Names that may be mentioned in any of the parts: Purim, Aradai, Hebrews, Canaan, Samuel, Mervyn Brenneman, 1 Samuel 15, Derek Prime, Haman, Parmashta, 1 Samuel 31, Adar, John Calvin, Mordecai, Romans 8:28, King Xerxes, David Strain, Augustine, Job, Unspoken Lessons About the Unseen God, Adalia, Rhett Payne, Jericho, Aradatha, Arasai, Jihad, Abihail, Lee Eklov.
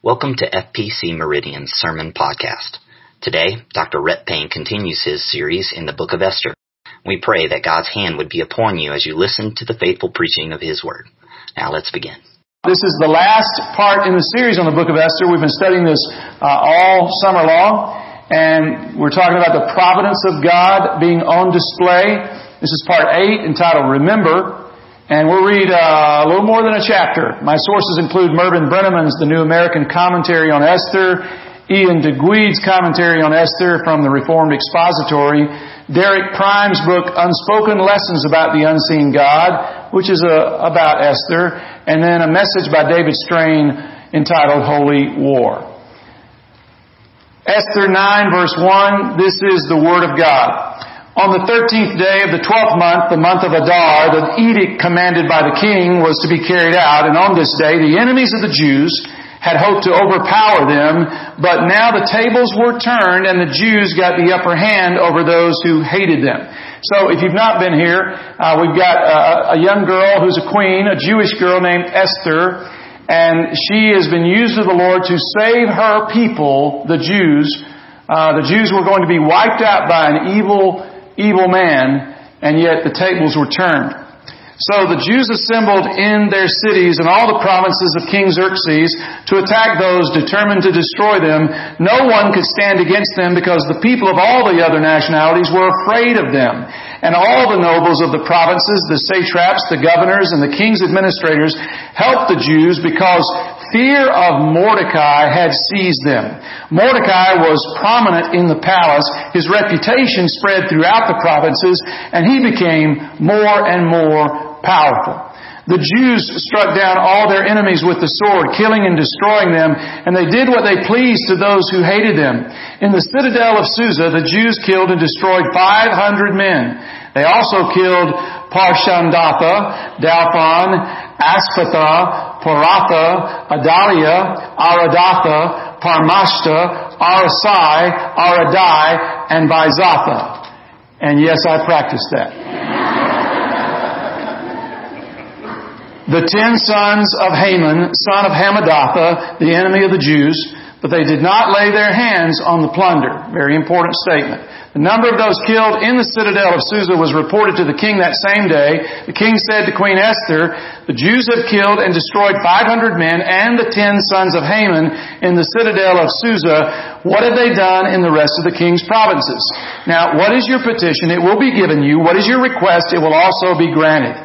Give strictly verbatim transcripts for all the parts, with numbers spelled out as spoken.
Welcome to F P C Meridian's Sermon Podcast. Today, Doctor Rhett Payne continues his series in the Book of Esther. We pray that God's hand would be upon you as you listen to the faithful preaching of His Word. Now let's begin. This is the last part in the series on the Book of Esther. We've been studying this uh, all summer long, and we're talking about the providence of God being on display. This is part eight, entitled Remember. And we'll read uh, a little more than a chapter. My sources include Mervyn Brenneman's The New American Commentary on Esther, Ian DeGuede's Commentary on Esther from the Reformed Expository, Derek Prime's book, Unspoken Lessons About the Unseen God, which is uh, about Esther, and then a message by David Strain entitled Holy War. Esther nine, verse one, this is the Word of God. On the thirteenth day of the twelfth month, the month of Adar, the edict commanded by the king was to be carried out, and on this day the enemies of the Jews had hoped to overpower them, but now the tables were turned and the Jews got the upper hand over those who hated them. So if you've not been here, uh, we've got a, a young girl who's a queen, a Jewish girl named Esther, and she has been used of the Lord to save her people, the Jews. Uh, the Jews were going to be wiped out by an evil evil man, and yet the tables were turned. So the Jews assembled in their cities and all the provinces of King Xerxes to attack those determined to destroy them. No one could stand against them because the people of all the other nationalities were afraid of them. And all the nobles of the provinces, the satraps, the governors, and the king's administrators helped the Jews because fear of Mordecai had seized them. Mordecai was prominent in the palace. His reputation spread throughout the provinces, and he became more and more powerful. The Jews struck down all their enemies with the sword, killing and destroying them, and they did what they pleased to those who hated them. In the citadel of Susa, the Jews killed and destroyed five hundred men. They also killed Parshandatha, Dauphon, Aspatha, Paratha, Adalia, Aradatha, Parmashta, Arasai, Aradai, and Vizatha. And yes, I practiced that. The ten sons of Haman, son of Hamadatha, the enemy of the Jews, but they did not lay their hands on the plunder. Very important statement. The number of those killed in the citadel of Susa was reported to the king that same day. The king said to Queen Esther, "The Jews have killed and destroyed five hundred men and the ten sons of Haman in the citadel of Susa. What have they done in the rest of the king's provinces? Now, what is your petition? It will be given you. What is your request? It will also be granted."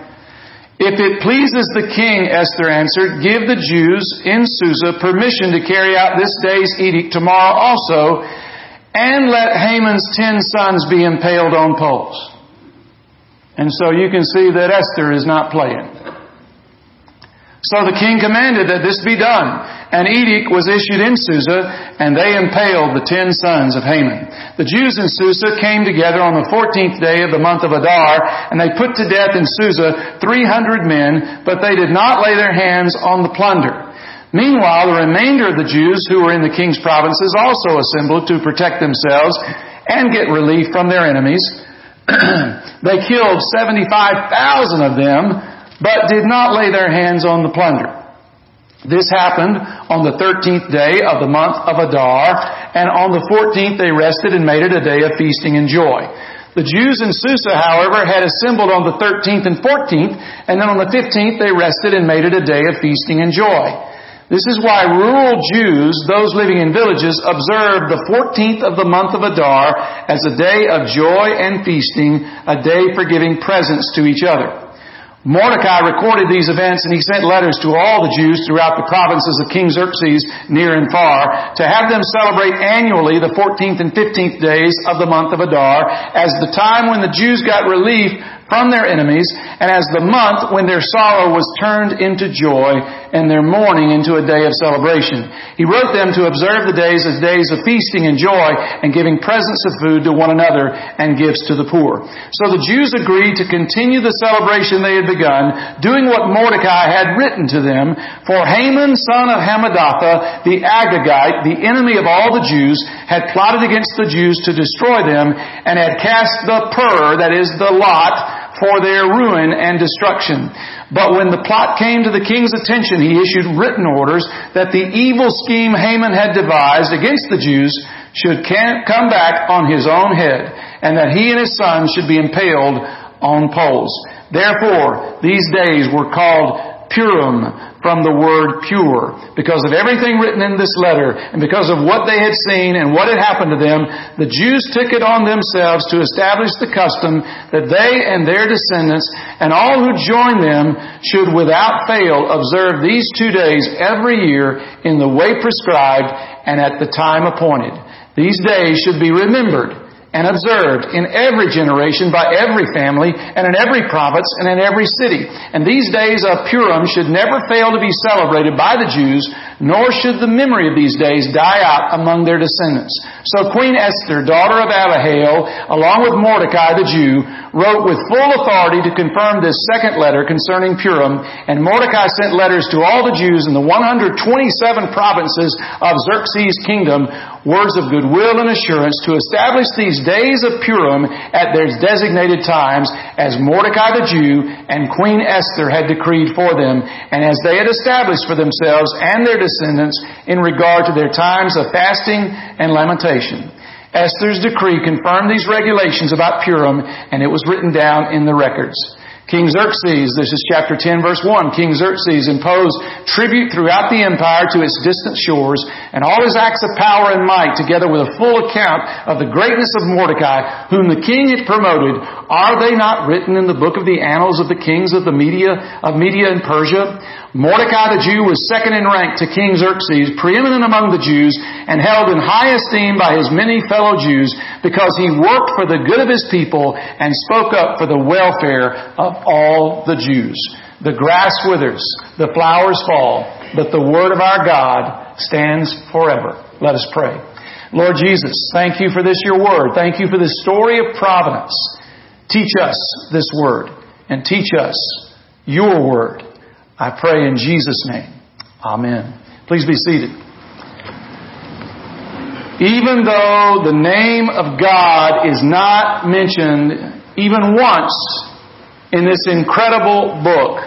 "If it pleases the king," Esther answered, "give the Jews in Susa permission to carry out this day's edict tomorrow also, and let Haman's ten sons be impaled on poles." And so you can see that Esther is not playing. So the king commanded that this be done. An edict was issued in Susa, and they impaled the ten sons of Haman. The Jews in Susa came together on the fourteenth day of the month of Adar, and they put to death in Susa three hundred men, but they did not lay their hands on the plunder. Meanwhile, the remainder of the Jews who were in the king's provinces also assembled to protect themselves and get relief from their enemies. They killed seventy-five thousand of them, but did not lay their hands on the plunder. This happened on the thirteenth day of the month of Adar, and on the fourteenth they rested and made it a day of feasting and joy. The Jews in Susa, however, had assembled on the thirteenth and fourteenth, and then on the fifteenth they rested and made it a day of feasting and joy. This is why rural Jews, those living in villages, observed the fourteenth of the month of Adar as a day of joy and feasting, a day for giving presents to each other. Mordecai recorded these events, and he sent letters to all the Jews throughout the provinces of King Xerxes, near and far, to have them celebrate annually the fourteenth and fifteenth days of the month of Adar as the time when the Jews got relief from their enemies, and as the month when their sorrow was turned into joy and their mourning into a day of celebration. He wrote them to observe the days as days of feasting and joy and giving presents of food to one another and gifts to the poor. So the Jews agreed to continue the celebration they had begun, doing what Mordecai had written to them. For Haman, son of Hamadatha, the Agagite, the enemy of all the Jews, had plotted against the Jews to destroy them and had cast the pur, that is the lot, for their ruin and destruction. But when the plot came to the king's attention, he issued written orders that the evil scheme Haman had devised against the Jews should come back on his own head, and that he and his sons should be impaled on poles. Therefore, these days were called Purim, from the word pure, because of everything written in this letter, and because of what they had seen and what had happened to them, the Jews took it on themselves to establish the custom that they and their descendants and all who joined them should without fail observe these two days every year in the way prescribed and at the time appointed. These days should be remembered and observed in every generation by every family and in every province and in every city. And these days of Purim should never fail to be celebrated by the Jews, nor should the memory of these days die out among their descendants. So Queen Esther, daughter of Abihail, along with Mordecai the Jew, wrote with full authority to confirm this second letter concerning Purim, and Mordecai sent letters to all the Jews in the one hundred twenty-seven provinces of Xerxes' kingdom, words of goodwill and assurance to establish these days of Purim at their designated times as Mordecai the Jew and Queen Esther had decreed for them, and as they had established for themselves and their descendants in regard to their times of fasting and lamentation. Esther's decree confirmed these regulations about Purim, and it was written down in the records. King Xerxes, this is chapter ten, verse one, King Xerxes imposed tribute throughout the empire to its distant shores, and all his acts of power and might, together with a full account of the greatness of Mordecai, whom the king had promoted, are they not written in the book of the annals of the kings of the Media, of Media and Persia? Mordecai the Jew was second in rank to King Xerxes, preeminent among the Jews, and held in high esteem by his many fellow Jews, because he worked for the good of his people and spoke up for the welfare of all the Jews. The grass withers, the flowers fall, but the word of our God stands forever. Let us pray. Lord Jesus, thank you for this, your word. Thank you for this story of providence. Teach us this word and teach us your word. I pray in Jesus' name. Amen. Please be seated. Even though the name of God is not mentioned even once in this incredible book,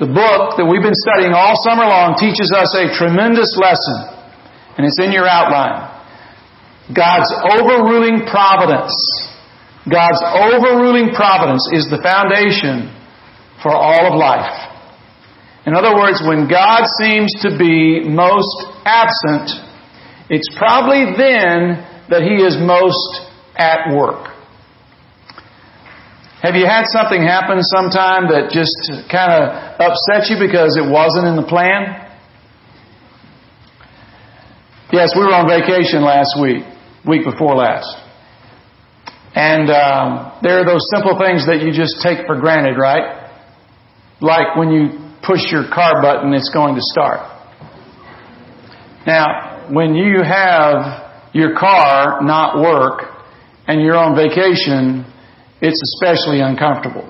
the book that we've been studying all summer long teaches us a tremendous lesson. And it's in your outline. God's overruling providence. God's overruling providence is the foundation for all of life. In other words, when God seems to be most absent, it's probably then that He is most at work. Have you had something happen sometime that just kind of upset you because it wasn't in the plan? Yes, we were on vacation last week, week before last. And um, there are those simple things that you just take for granted, right? Like when you push your car button, it's going to start. Now, when you have your car not work and you're on vacation, it's especially uncomfortable.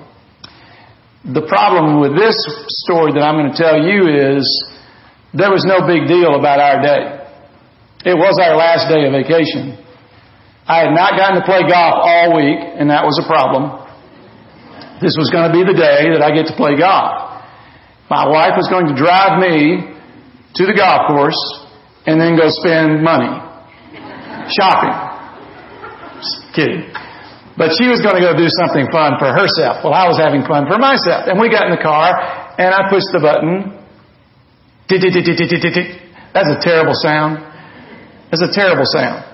The problem with this story that I'm going to tell you is there was no big deal about our day. It was our last day of vacation. I had not gotten to play golf all week, and that was a problem. This was going to be the day that I get to play golf. My wife was going to drive me to the golf course and then go spend money shopping. Just kidding. But she was going to go do something fun for herself. Well, I was having fun for myself. And we got in the car, and I pushed the button. That's a terrible sound. That's a terrible sound.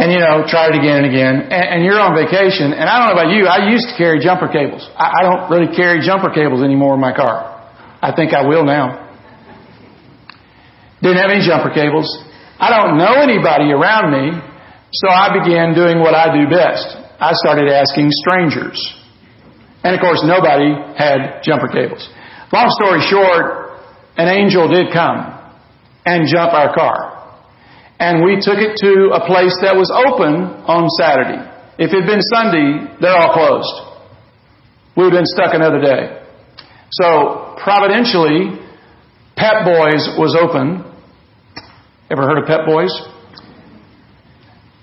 And, you know, try it again and again. And you're on vacation. And I don't know about you, I used to carry jumper cables. I don't really carry jumper cables anymore in my car. I think I will now. Didn't have any jumper cables. I don't know anybody around me. So I began doing what I do best. I started asking strangers. And of course, nobody had jumper cables. Long story short, an angel did come and jump our car. And we took it to a place that was open on Saturday. If it had been Sunday, they're all closed. We would have been stuck another day. So, providentially, Pep Boys was open. Ever heard of Pep Boys?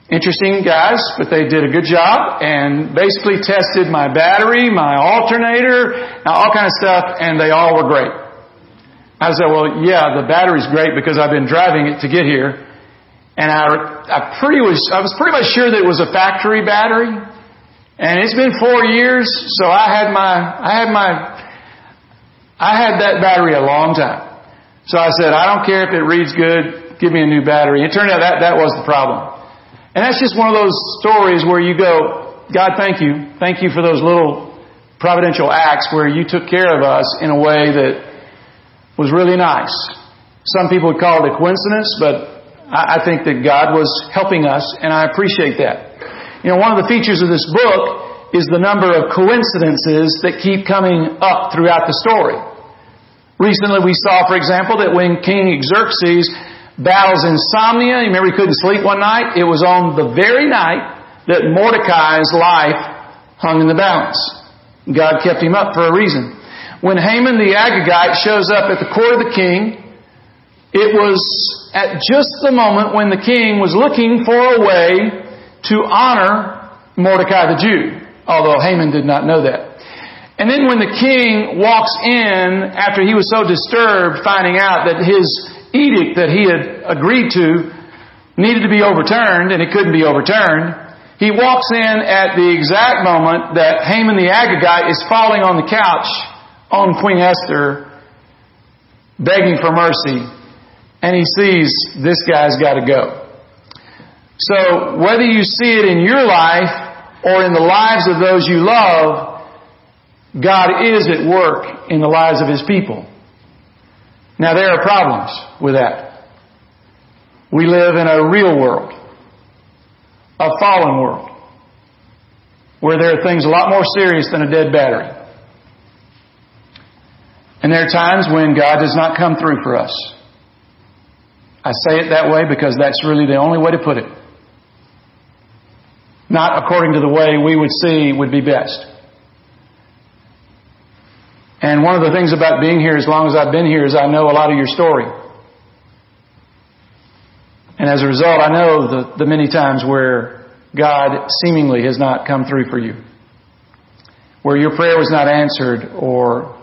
Interesting guys, but they did a good job and basically tested my battery, my alternator, all kind of stuff, and they all were great. I said, well, yeah, the battery's great because I've been driving it to get here. And I, I pretty was, I was pretty much sure that it was a factory battery. And it's been four years, so I had my, I had my, I had that battery a long time. So I said, I don't care if it reads good, give me a new battery. It turned out that that was the problem. And that's just one of those stories where you go, God, thank you. Thank you for those little providential acts where you took care of us in a way that was really nice. Some people would call it a coincidence, but I think that God was helping us, and I appreciate that. You know, one of the features of this book is the number of coincidences that keep coming up throughout the story. Recently we saw, for example, that when King Xerxes battles insomnia, you remember he couldn't sleep one night, it was on the very night that Mordecai's life hung in the balance. God kept him up for a reason. When Haman the Agagite shows up at the court of the king, it was at just the moment when the king was looking for a way to honor Mordecai the Jew, although Haman did not know that. And then when the king walks in, after he was so disturbed finding out that his edict that he had agreed to needed to be overturned, and it couldn't be overturned, he walks in at the exact moment that Haman the Agagite is falling on the couch on Queen Esther, begging for mercy. And he sees, this guy's got to go. So, whether you see it in your life or in the lives of those you love, God is at work in the lives of His people. Now, there are problems with that. We live in a real world, a fallen world, where there are things a lot more serious than a dead battery. And there are times when God does not come through for us. I say it that way because that's really the only way to put it. Not according to the way we would see would be best. And one of the things about being here as long as I've been here is I know a lot of your story. And as a result, I know the, the many times where God seemingly has not come through for you. Where your prayer was not answered or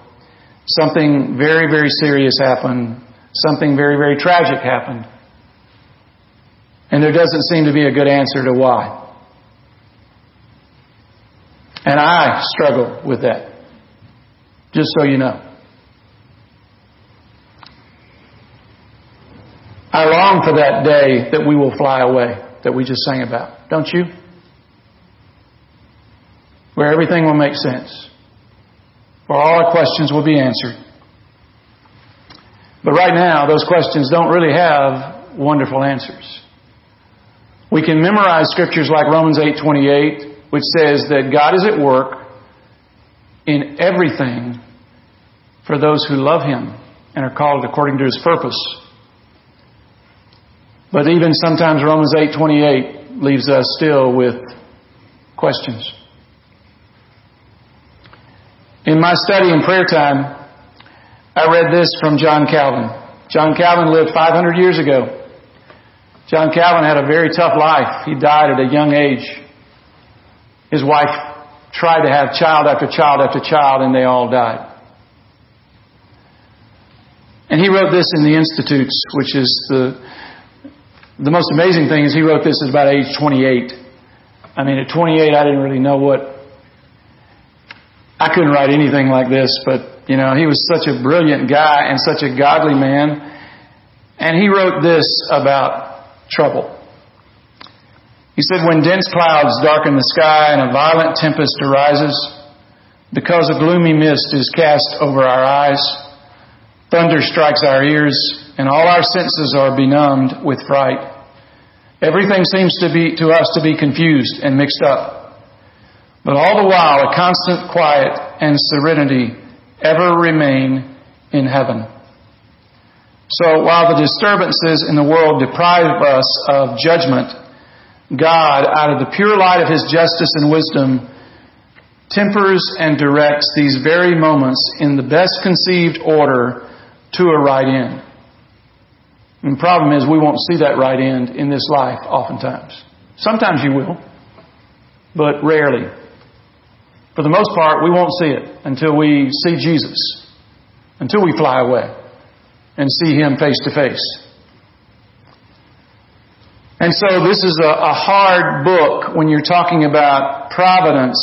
something very, very serious happened. Something very, very tragic happened. And there doesn't seem to be a good answer to why. And I struggle with that. Just so you know. I long for that day that we will fly away, that we just sang about. Don't you? Where everything will make sense. Where all our questions will be answered. But right now, those questions don't really have wonderful answers. We can memorize scriptures like Romans eight twenty-eight, which says that God is at work in everything for those who love Him and are called according to His purpose. But even sometimes Romans eight twenty-eight leaves us still with questions. In my study and prayer time, I read this from John Calvin. John Calvin lived five hundred years ago. John Calvin had a very tough life. He died at a young age. His wife tried to have child after child after child, and they all died. And he wrote this in the Institutes, which is the the most amazing thing is he wrote this at about age twenty-eight. I mean, at twenty-eight, I didn't really know what... I couldn't write anything like this, but you know, he was such a brilliant guy and such a godly man. And he wrote this about trouble. He said, when dense clouds darken the sky and a violent tempest arises, because a gloomy mist is cast over our eyes, thunder strikes our ears, and all our senses are benumbed with fright. Everything seems to be to us to be confused and mixed up. But all the while, a constant quiet and serenity ever remain in heaven. So while the disturbances in the world deprive us of judgment, God, out of the pure light of His justice and wisdom, tempers and directs these very moments in the best conceived order to a right end. And the problem is we won't see that right end in this life oftentimes. Sometimes you will, but rarely. For the most part, we won't see it until we see Jesus, until we fly away and see Him face to face. And so this is a, a hard book when you're talking about providence,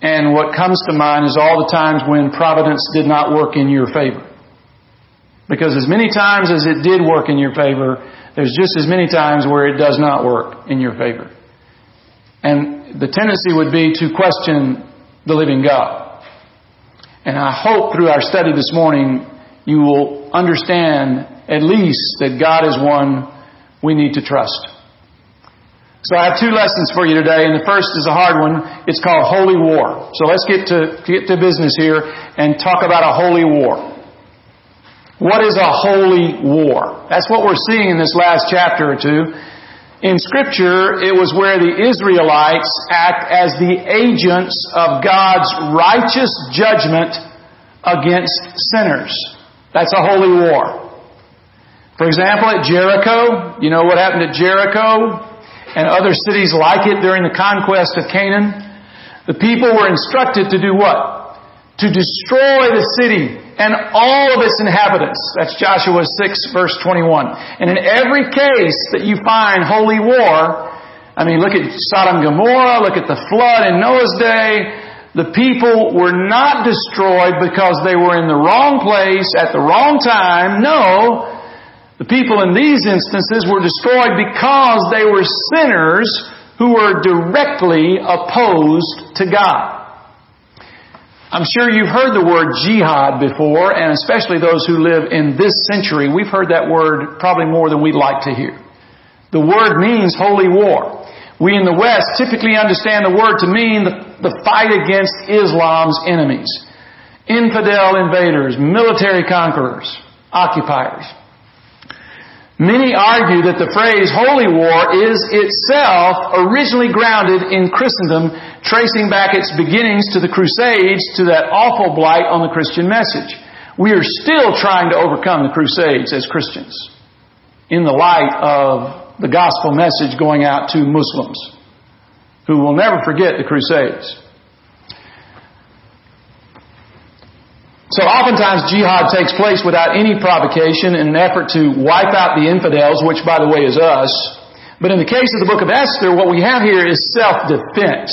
and what comes to mind is all the times when providence did not work in your favor. Because as many times as it did work in your favor, there's just as many times where it does not work in your favor. And the tendency would be to question the living God. And I hope through our study this morning, you will understand at least that God is one we need to trust. So I have two lessons for you today, and the first is a hard one. It's called Holy War. So let's get to get to business here and talk about a holy war. What is a holy war? That's what we're seeing in this last chapter or two. In Scripture, it was where the Israelites act as the agents of God's righteous judgment against sinners. That's a holy war. For example, at Jericho, you know what happened at Jericho? And other cities like it during the conquest of Canaan, the people were instructed to do what? To destroy the city and all of its inhabitants. That's Joshua six, verse twenty-one. And in every case that you find holy war, I mean, look at Sodom and Gomorrah, look at the flood in Noah's day. The people were not destroyed because they were in the wrong place at the wrong time. No. The people in these instances were destroyed because they were sinners who were directly opposed to God. I'm sure you've heard the word jihad before, and especially those who live in this century. We've heard that word probably more than we'd like to hear. The word means holy war. We in the West typically understand the word to mean the, the fight against Islam's enemies. Infidel invaders, military conquerors, occupiers. Many argue that the phrase holy war is itself originally grounded in Christendom, tracing back its beginnings to the Crusades, to that awful blight on the Christian message. We are still trying to overcome the Crusades as Christians in the light of the gospel message going out to Muslims who will never forget the Crusades. So oftentimes jihad takes place without any provocation in an effort to wipe out the infidels, which by the way is us. But in the case of the book of Esther, what we have here is self-defense.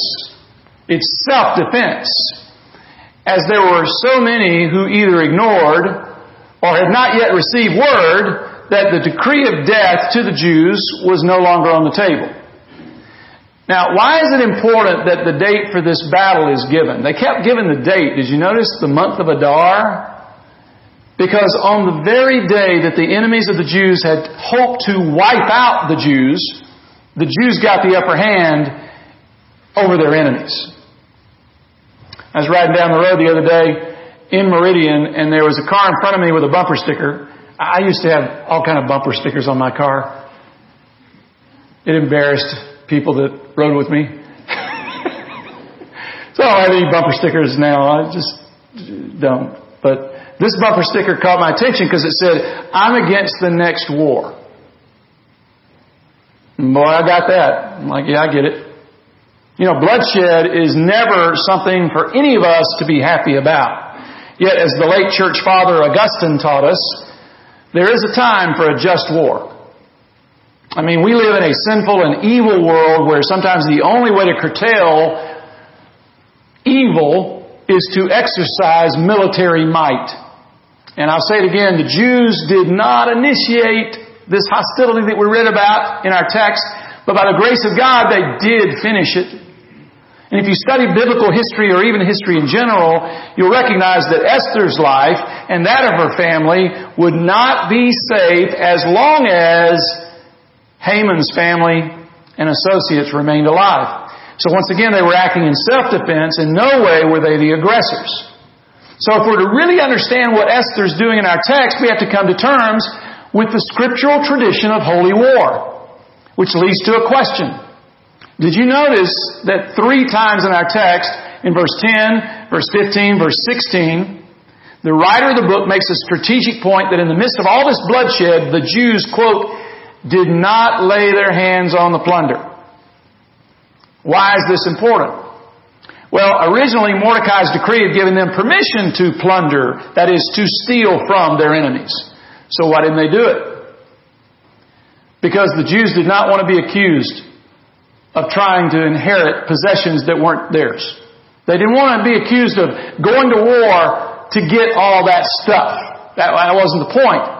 It's self-defense. As there were so many who either ignored or had not yet received word that the decree of death to the Jews was no longer on the table. Now, why is it important that the date for this battle is given? They kept giving the date. Did you notice the month of Adar? Because on the very day that the enemies of the Jews had hoped to wipe out the Jews, the Jews got the upper hand over their enemies. I was riding down the road the other day in Meridian, and there was a car in front of me with a bumper sticker. I used to have all kinds of bumper stickers on my car. It embarrassed people that rode with me. So I don't have any bumper stickers now. I just don't. But this bumper sticker caught my attention because it said, "I'm against the next war." And boy, I got that. I'm like, yeah, I get it. You know, bloodshed is never something for any of us to be happy about. Yet, as the late church father Augustine taught us, there is a time for a just war. I mean, we live in a sinful and evil world where sometimes the only way to curtail evil is to exercise military might. And I'll say it again, the Jews did not initiate this hostility that we read about in our text, but by the grace of God, they did finish it. And if you study biblical history or even history in general, you'll recognize that Esther's life and that of her family would not be safe as long as Haman's family and associates remained alive. So once again, they were acting in self-defense. In no way were they the aggressors. So if we're to really understand what Esther's doing in our text, we have to come to terms with the scriptural tradition of holy war, which leads to a question. Did you notice that three times in our text, in verse ten, verse fifteen, verse sixteen, the writer of the book makes a strategic point that in the midst of all this bloodshed, the Jews, quote, did not lay their hands on the plunder. Why is this important? Well, originally Mordecai's decree had given them permission to plunder, that is, to steal from their enemies. So why didn't they do it? Because the Jews did not want to be accused of trying to inherit possessions that weren't theirs. They didn't want to be accused of going to war to get all that stuff. That wasn't the point.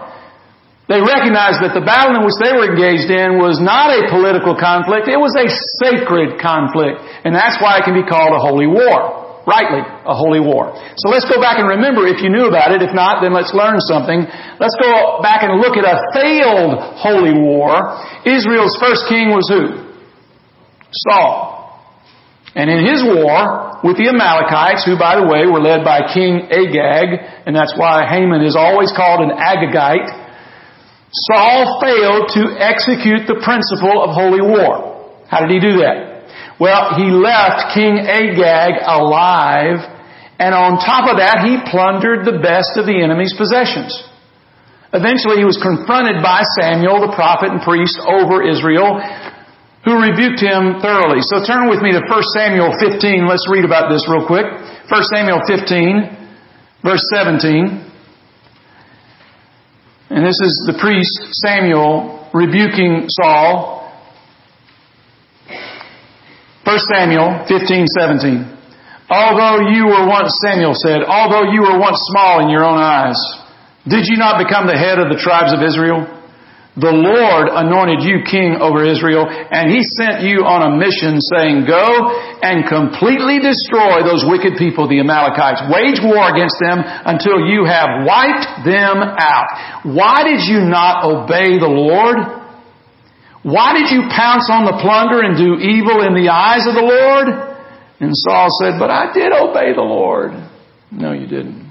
They recognized that the battle in which they were engaged in was not a political conflict. It was a sacred conflict. And that's why it can be called a holy war. Rightly, a holy war. So let's go back and remember if you knew about it. If not, then let's learn something. Let's go back and look at a failed holy war. Israel's first king was who? Saul. And in his war with the Amalekites, who, by the way, were led by King Agag, and that's why Haman is always called an Agagite, Saul failed to execute the principle of holy war. How did he do that? Well, he left King Agag alive, and on top of that, he plundered the best of the enemy's possessions. Eventually, he was confronted by Samuel, the prophet and priest over Israel, who rebuked him thoroughly. So turn with me to First Samuel fifteen. Let's read about this real quick. First Samuel fifteen, verse seventeen. And this is the priest, Samuel, rebuking Saul. First Samuel fifteen seventeen. Although you were once, Samuel said, although you were once small in your own eyes, did you not become the head of the tribes of Israel? The Lord anointed you king over Israel, and He sent you on a mission saying, go and completely destroy those wicked people, the Amalekites. Wage war against them until you have wiped them out. Why did you not obey the Lord? Why did you pounce on the plunder and do evil in the eyes of the Lord? And Saul said, but I did obey the Lord. No, you didn't.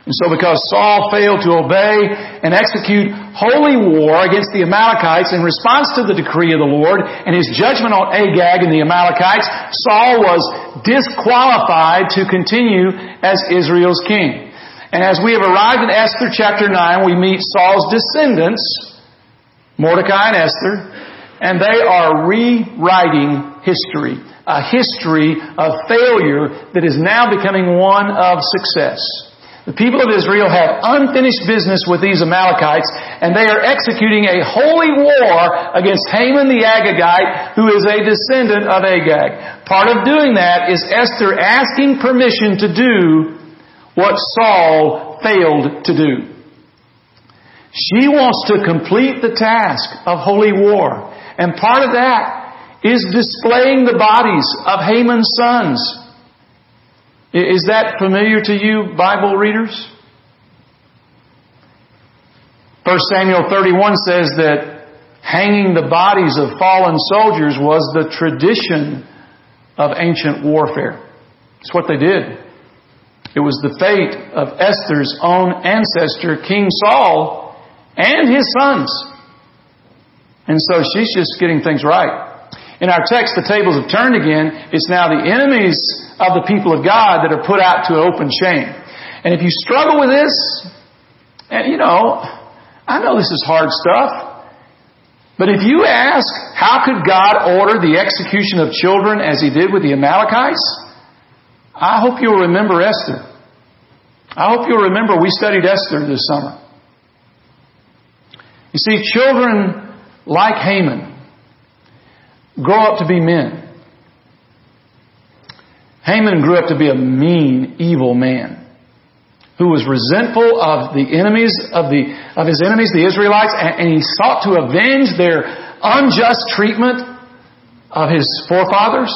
And so because Saul failed to obey and execute holy war against the Amalekites in response to the decree of the Lord and His judgment on Agag and the Amalekites, Saul was disqualified to continue as Israel's king. And as we have arrived in Esther chapter nine, we meet Saul's descendants, Mordecai and Esther, and they are rewriting history. A history of failure that is now becoming one of success. The people of Israel have unfinished business with these Amalekites, and they are executing a holy war against Haman the Agagite, who is a descendant of Agag. Part of doing that is Esther asking permission to do what Saul failed to do. She wants to complete the task of holy war, and part of that is displaying the bodies of Haman's sons. Is that familiar to you, Bible readers? First Samuel thirty-one says that hanging the bodies of fallen soldiers was the tradition of ancient warfare. It's what they did. It was the fate of Esther's own ancestor, King Saul, and his sons. And so she's just getting things right. In our text, the tables have turned again. It's now the enemies of the people of God that are put out to open shame. And if you struggle with this, and you know, I know this is hard stuff, but if you ask, how could God order the execution of children as He did with the Amalekites? I hope you'll remember Esther. I hope you'll remember we studied Esther this summer. You see, children like Haman grow up to be men. Haman grew up to be a mean, evil man who was resentful of the enemies of the of his enemies, the Israelites, and, and he sought to avenge their unjust treatment of his forefathers.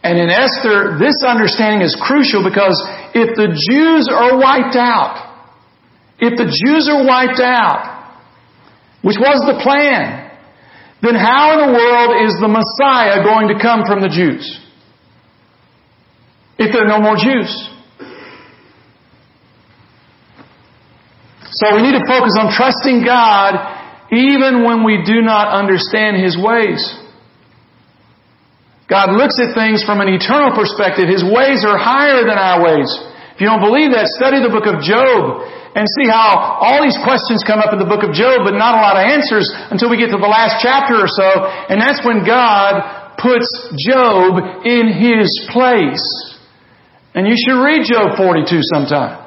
And in Esther, this understanding is crucial because if the Jews are wiped out, if the Jews are wiped out, which was the plan, then how in the world is the Messiah going to come from the Jews? If there are no more Jews. So we need to focus on trusting God even when we do not understand His ways. God looks at things from an eternal perspective. His ways are higher than our ways. If you don't believe that, study the book of Job. And see how all these questions come up in the book of Job, but not a lot of answers until we get to the last chapter or so. And that's when God puts Job in his place. And you should read Job forty-two sometime.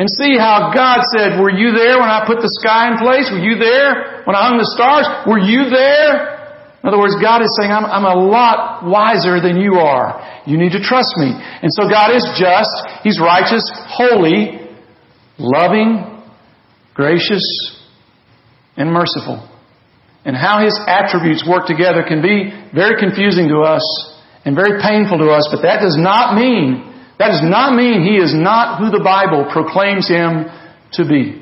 And see how God said, were you there when I put the sky in place? Were you there when I hung the stars? Were you there? In other words, God is saying, I'm, I'm a lot wiser than you are. You need to trust me. And so God is just. He's righteous, holy, loving, gracious, and merciful. And how His attributes work together can be very confusing to us and very painful to us. But that does not mean That does not mean He is not who the Bible proclaims Him to be.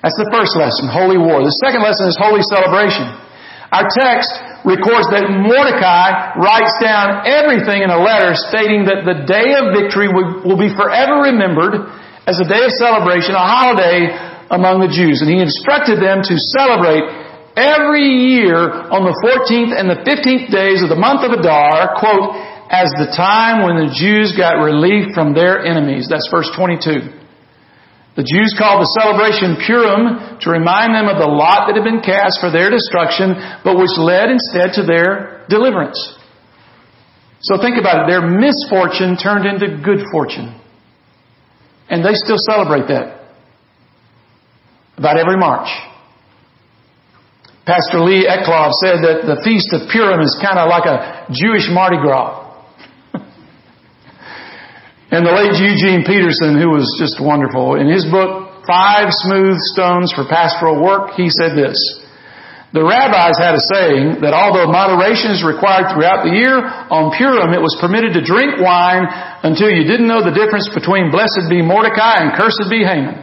That's the first lesson, holy war. The second lesson is holy celebration. Our text records that Mordecai writes down everything in a letter stating that the day of victory will be forever remembered as a day of celebration, a holiday among the Jews. And he instructed them to celebrate every year on the fourteenth and the fifteenth days of the month of Adar, quote, as the time when the Jews got relief from their enemies. That's verse twenty-two. The Jews called the celebration Purim to remind them of the lot that had been cast for their destruction, but which led instead to their deliverance. So think about it. Their misfortune turned into good fortune. And they still celebrate that. About every March. Pastor Lee Eklov said that the Feast of Purim is kind of like a Jewish Mardi Gras. And the late Eugene Peterson, who was just wonderful, in his book, Five Smooth Stones for Pastoral Work, he said this. The rabbis had a saying that although moderation is required throughout the year, on Purim it was permitted to drink wine until you didn't know the difference between blessed be Mordecai and cursed be Haman.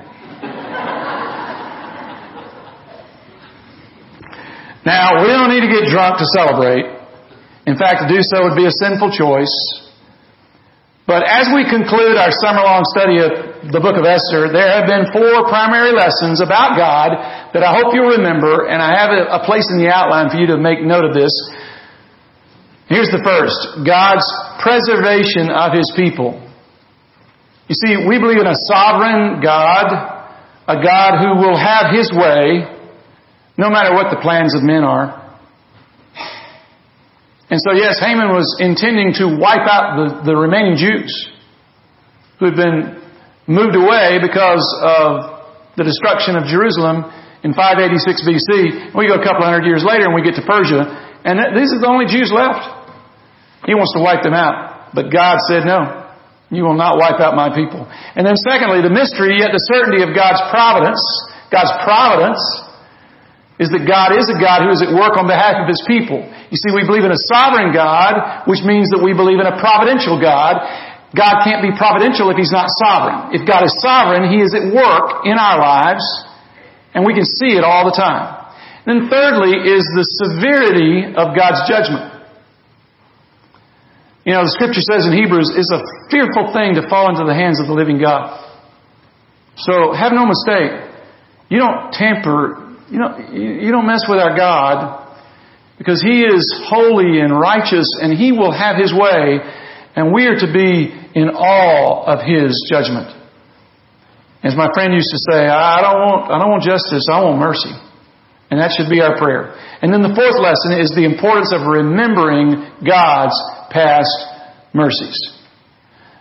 Now, we don't need to get drunk to celebrate. In fact, to do so would be a sinful choice. But as we conclude our summer-long study of the Book of Esther, there have been four primary lessons about God that I hope you'll remember, and I have a place in the outline for you to make note of this. Here's the first, God's preservation of His people. You see, we believe in a sovereign God, a God who will have His way, no matter what the plans of men are. And so, yes, Haman was intending to wipe out the, the remaining Jews who had been moved away because of the destruction of Jerusalem in five eighty-six B C. We go a couple hundred years later and we get to Persia, and that, these are the only Jews left. He wants to wipe them out. But God said, no, you will not wipe out my people. And then secondly, the mystery yet the certainty of God's providence, God's providence, is that God is a God who is at work on behalf of His people. You see, we believe in a sovereign God, which means that we believe in a providential God. God can't be providential if He's not sovereign. If God is sovereign, He is at work in our lives, and we can see it all the time. And then thirdly is the severity of God's judgment. You know, the Scripture says in Hebrews, it's a fearful thing to fall into the hands of the living God. So, have no mistake. You don't tamper... You don't, you don't mess with our God, because He is holy and righteous, and He will have His way, and we are to be in awe of His judgment. As my friend used to say, I don't want, I don't want justice, I want mercy. And that should be our prayer. And then the fourth lesson is the importance of remembering God's past mercies.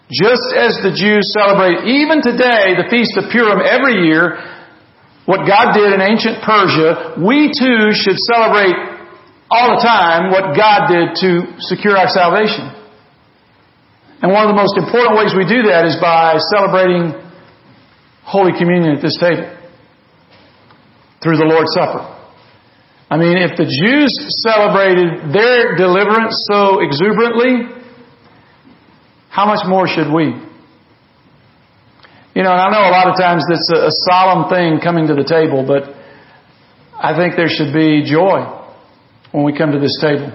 Just as the Jews celebrate, even today, the Feast of Purim every year, what God did in ancient Persia, we too should celebrate all the time what God did to secure our salvation. And one of the most important ways we do that is by celebrating Holy Communion at this table through the Lord's Supper. I mean, if the Jews celebrated their deliverance so exuberantly, how much more should we? You know, and I know a lot of times it's a solemn thing coming to the table, but I think there should be joy when we come to this table.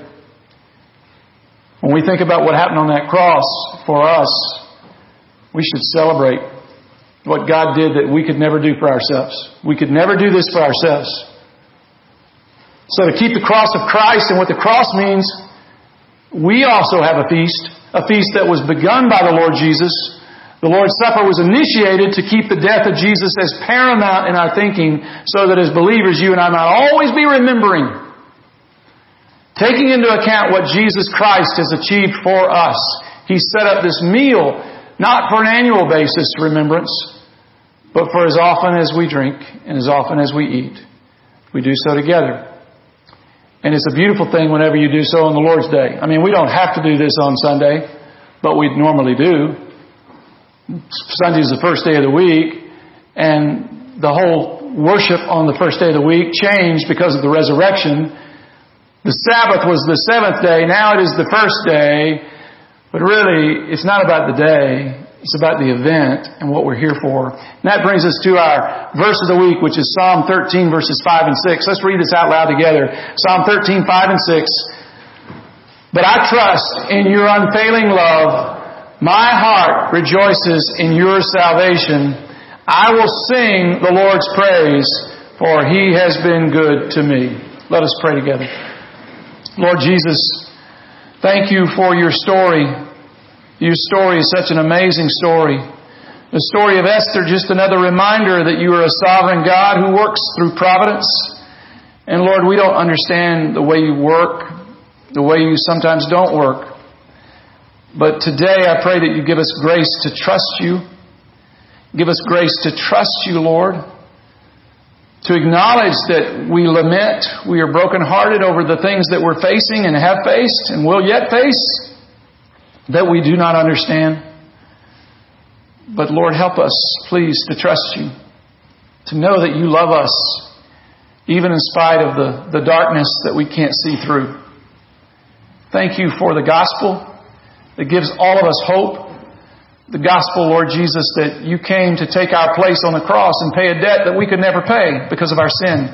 When we think about what happened on that cross for us, we should celebrate what God did that we could never do for ourselves. We could never do this for ourselves. So to keep the cross of Christ and what the cross means, we also have a feast, a feast that was begun by the Lord Jesus. The Lord's Supper was initiated to keep the death of Jesus as paramount in our thinking, so that as believers, you and I might always be remembering Taking into account what Jesus Christ has achieved for us, He set up this meal, not for an annual basis remembrance, but for as often as we drink and as often as we eat. We do so together. And it's a beautiful thing whenever you do so on the Lord's Day. I mean, we don't have to do this on Sunday, but we normally do. Sunday is the first day of the week, and the whole worship on the first day of the week changed because of the resurrection. The Sabbath was the seventh day. Now it is the first day. But really, it's not about the day. It's about the event and what we're here for. And that brings us to our verse of the week, which is Psalm thirteen, verses five and six. Let's read this out loud together. Psalm thirteen, five and six. But I trust in your unfailing love. My heart rejoices in your salvation. I will sing the Lord's praise, for He has been good to me. Let us pray together. Lord Jesus, thank You for Your story. Your story is such an amazing story. The story of Esther, just another reminder that You are a sovereign God who works through providence. And Lord, we don't understand the way You work, the way You sometimes don't work. But today I pray that You give us grace to trust You. Give us grace to trust You, Lord. To acknowledge that we lament, we are brokenhearted over the things that we're facing and have faced and will yet face, that we do not understand. But Lord, help us, please, to trust You, to know that You love us, even in spite of the, the darkness that we can't see through. Thank You for the gospel that gives all of us hope. The gospel, Lord Jesus, that You came to take our place on the cross and pay a debt that we could never pay because of our sin.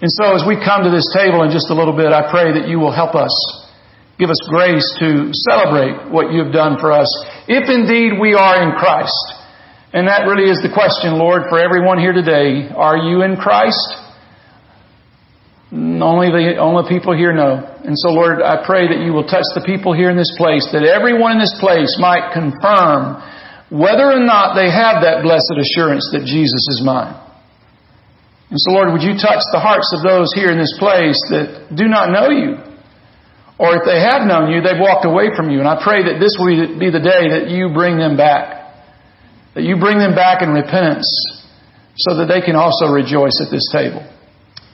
And so as we come to this table in just a little bit, I pray that You will help us. Give us grace to celebrate what You've done for us, if indeed we are in Christ. And that really is the question, Lord, for everyone here today. Are you in Christ? Only the only people here know. And so, Lord, I pray that You will touch the people here in this place, that everyone in this place might confirm whether or not they have that blessed assurance that Jesus is mine. And so, Lord, would You touch the hearts of those here in this place that do not know You? Or if they have known You, they've walked away from You. And I pray that this will be the day that You bring them back. That You bring them back in repentance so that they can also rejoice at this table.